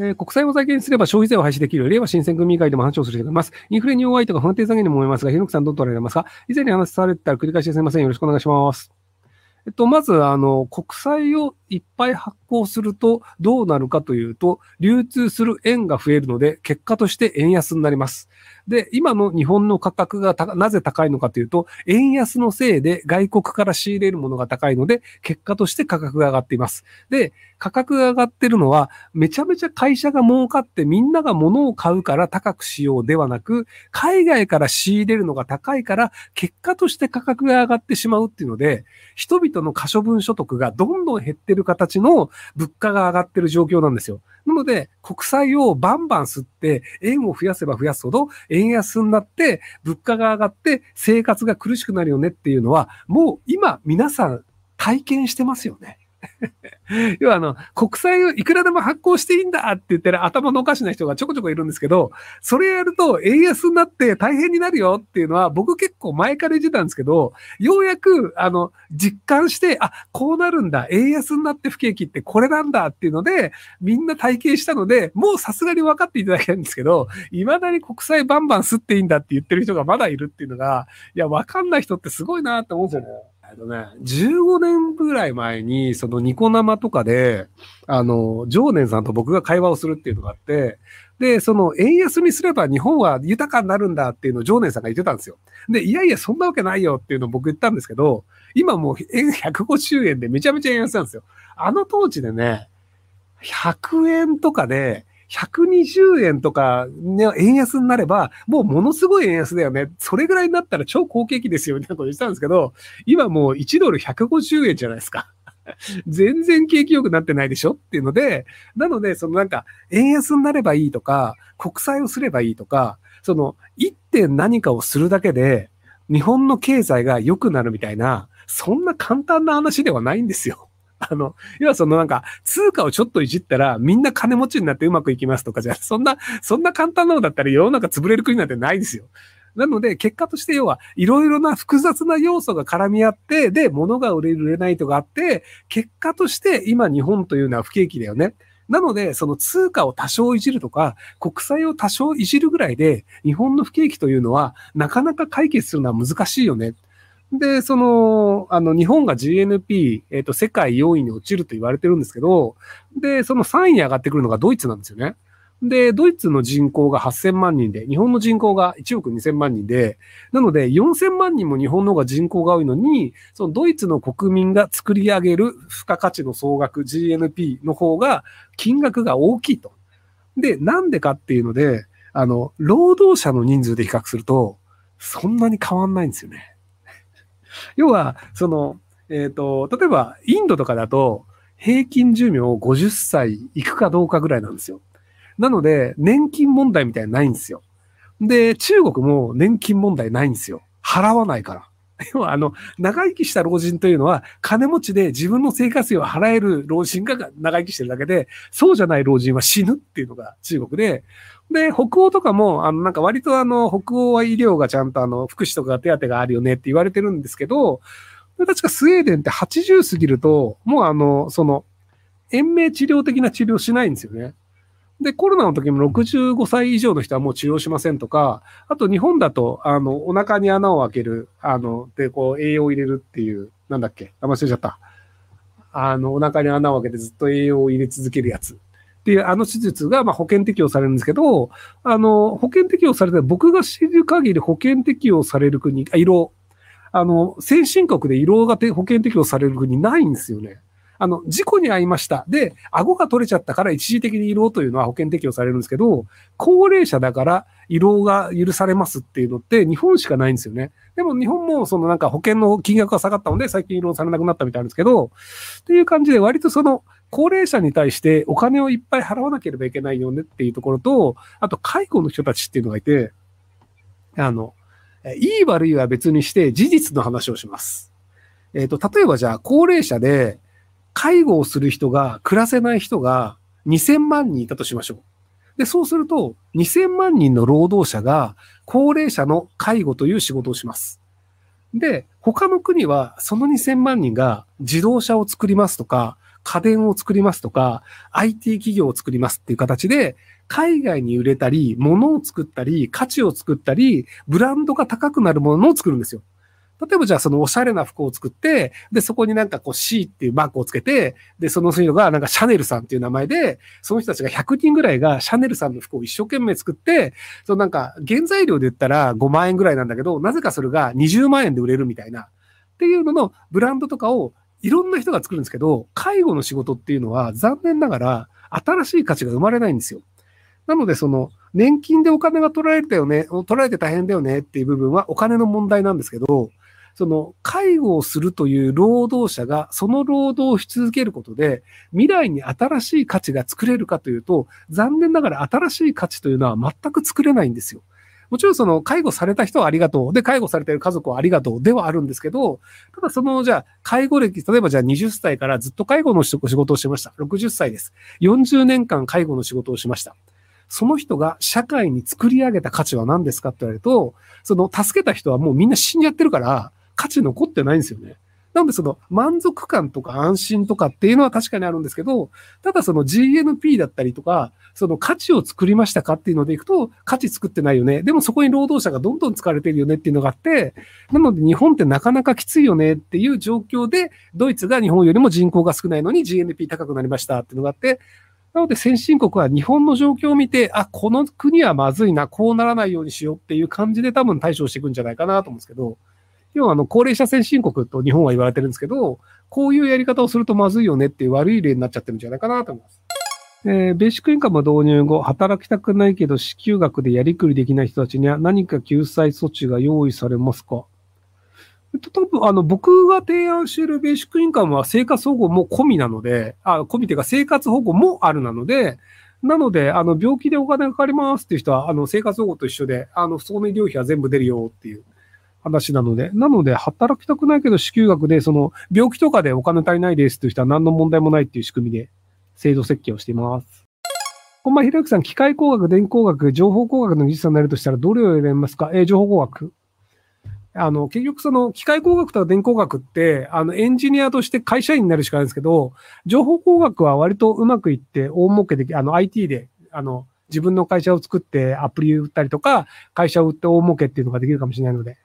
国債を財源にすれば消費税を廃止できる。れいわ新選組以外でも話をする人がいます。インフレに弱いとか不安定下げにも思いますが、広木さんどう捉えられますか？以前に話されたら繰り返しすみません。よろしくお願いします。まず、国債をいっぱい発行するとどうなるかというと、流通する円が増えるので、結果として円安になります。で、今の日本の価格がなぜ高いのかというと、円安のせいで外国から仕入れるものが高いので、結果として価格が上がっています。で、価格が上がってるのは、めちゃめちゃ会社が儲かってみんなが物を買うから高くしようではなく、海外から仕入れるのが高いから、結果として価格が上がってしまうっていうので、人々の可処分所得がどんどん減ってる形の物価が上がってる状況なんですよ。なので、国債をバンバン吸って、円を増やせば増やすほど、円安になって、物価が上がって、生活が苦しくなるよねっていうのは、もう今皆さん体験してますよね。要は国債をいくらでも発行していいんだって言ったら頭のおかしな人がちょこちょこいるんですけど、それやると円安になって大変になるよっていうのは僕結構前から言ってたんですけど、ようやく実感して、あ、こうなるんだ。円安になって不景気ってこれなんだっていうので、みんな体験したので、もうさすがに分かっていただきたいんですけど、未だに国債バンバン吸っていいんだって言ってる人がまだいるっていうのが、いや、分かんない人ってすごいなって思うんですよね。15年ぐらい前に、ニコ生とかで、常念さんと僕が会話をするっていうのがあって、で、円安にすれば日本は豊かになるんだっていうのを常念さんが言ってたんですよ。で、いやいや、そんなわけないよっていうのを僕言ったんですけど、今もう円150円でめちゃめちゃ円安なんですよ。あの当時でね、100円とかで、120円とか、ね、円安になれば、もうものすごい円安だよね。それぐらいになったら超好景気ですよ、みたいなこと言ってたんですけど、今もう1ドル150円じゃないですか。全然景気良くなってないでしょっていうので、なので、円安になればいいとか、国債をすればいいとか、一点何かをするだけで、日本の経済が良くなるみたいな、そんな簡単な話ではないんですよ。要は通貨をちょっといじったらみんな金持ちになってうまくいきますとかじゃ、そんな簡単なのだったら世の中潰れる国なんてないですよ。なので結果として要はいろいろな複雑な要素が絡み合って、で、物が売れる売れないとかあって、結果として今日本というのは不景気だよね。なので、通貨を多少いじるとか、国債を多少いじるぐらいで、日本の不景気というのはなかなか解決するのは難しいよね。で、日本が GNP、世界4位に落ちると言われてるんですけど、で、3位に上がってくるのがドイツなんですよね。で、ドイツの人口が8000万人で、日本の人口が1億2000万人で、なので4000万人も日本の方が人口が多いのに、ドイツの国民が作り上げる付加価値の総額、GNP の方が金額が大きいと。で、なんでかっていうので、労働者の人数で比較すると、そんなに変わんないんですよね。要は、例えば、インドとかだと、平均寿命を50歳いくかどうかぐらいなんですよ。なので、年金問題みたいなのないんですよ。で、中国も年金問題ないんですよ。払わないから。要は、長生きした老人というのは、金持ちで自分の生活費を払える老人が長生きしてるだけで、そうじゃない老人は死ぬっていうのが中国で、で、北欧とかも、割と北欧は医療がちゃんと福祉とか手当があるよねって言われてるんですけど、確かスウェーデンって80過ぎると、もう延命治療的な治療しないんですよね。で、コロナの時も65歳以上の人はもう治療しませんとか、あと日本だと、お腹に穴を開ける、で、こう、栄養を入れるっていう、なんだっけ、忘れちゃった。お腹に穴を開けてずっと栄養を入れ続けるやつ。っていう手術が、保険適用されるんですけど、保険適用されて、僕が知る限り保険適用される国、胃ろう。先進国で胃ろうが保険適用される国ないんですよね。事故に遭いました。で、顎が取れちゃったから一時的に胃ろうというのは保険適用されるんですけど、高齢者だから胃ろうが許されますっていうのって日本しかないんですよね。でも日本も保険の金額が下がったので最近胃ろうされなくなったみたいなんですけど、っていう感じで割と高齢者に対してお金をいっぱい払わなければいけないよねっていうところと、あと介護の人たちっていうのがいて、いい悪いは別にして事実の話をします。例えばじゃあ高齢者で、介護をする人が、暮らせない人が2000万人いたとしましょう。で、そうすると2000万人の労働者が高齢者の介護という仕事をします。で、他の国はその2000万人が自動車を作りますとか、家電を作りますとか、IT 企業を作りますっていう形で、海外に売れたり、物を作ったり、価値を作ったり、ブランドが高くなるものを作るんですよ。例えばじゃあそのおしゃれな服を作って、で、そこになんかこう C っていうマークをつけて、で、その人がなんかシャネルさんっていう名前で、その人たちが100人ぐらいがシャネルさんの服を一生懸命作って、そのなんか原材料で言ったら5万円ぐらいなんだけど、なぜかそれが20万円で売れるみたいな、っていうののブランドとかをいろんな人が作るんですけど、介護の仕事っていうのは残念ながら新しい価値が生まれないんですよ。なのでその年金でお金が取られたよね、取られて大変だよねっていう部分はお金の問題なんですけど、その介護をするという労働者がその労働をし続けることで未来に新しい価値が作れるかというと、残念ながら新しい価値というのは全く作れないんですよ。もちろんその介護された人はありがとうで、介護されている家族はありがとうではあるんですけど、ただそのじゃあ介護歴、例えばじゃあ20歳からずっと介護の仕事をしてました。60歳です。40年間介護の仕事をしました。その人が社会に作り上げた価値は何ですかって言われると、その助けた人はもうみんな死んじゃってるから価値残ってないんですよね。なのでその満足感とか安心とかっていうのは確かにあるんですけど、ただその GNP だったりとか、その価値を作りましたかっていうのでいくと、価値作ってないよね。でもそこに労働者がどんどん使われてるよねっていうのがあって、なので日本ってなかなかきついよねっていう状況で、ドイツが日本よりも人口が少ないのに GNP 高くなりましたっていうのがあって、なので先進国は日本の状況を見て、あ、この国はまずいな、こうならないようにしようっていう感じで多分対処していくんじゃないかなと思うんですけど、要は高齢者先進国と日本は言われてるんですけど、こういうやり方をするとまずいよねっていう悪い例になっちゃってるんじゃないかなと思います。ベーシックインカム導入後、働きたくないけど支給額でやりくりできない人たちには何か救済措置が用意されますか？多分、僕が提案しているベーシックインカムは生活保護も込みなので、込みというか生活保護もあるなので、病気でお金がかかりますっていう人は、生活保護と一緒で、そこの医療費は全部出るよっていう話なので、働きたくないけど支給額で、その、病気とかでお金足りないですっていう人は何の問題もないっていう仕組みで制度設計をしています。本間博之さん、機械工学、電工学、情報工学の技術者になるとしたらどれを選びますか？情報工学。結局その機械工学とか電工学って、エンジニアとして会社員になるしかないんですけど、情報工学は割とうまくいって大儲けで、IT で、自分の会社を作ってアプリ売ったりとか、会社を売って大儲けっていうのができるかもしれないので。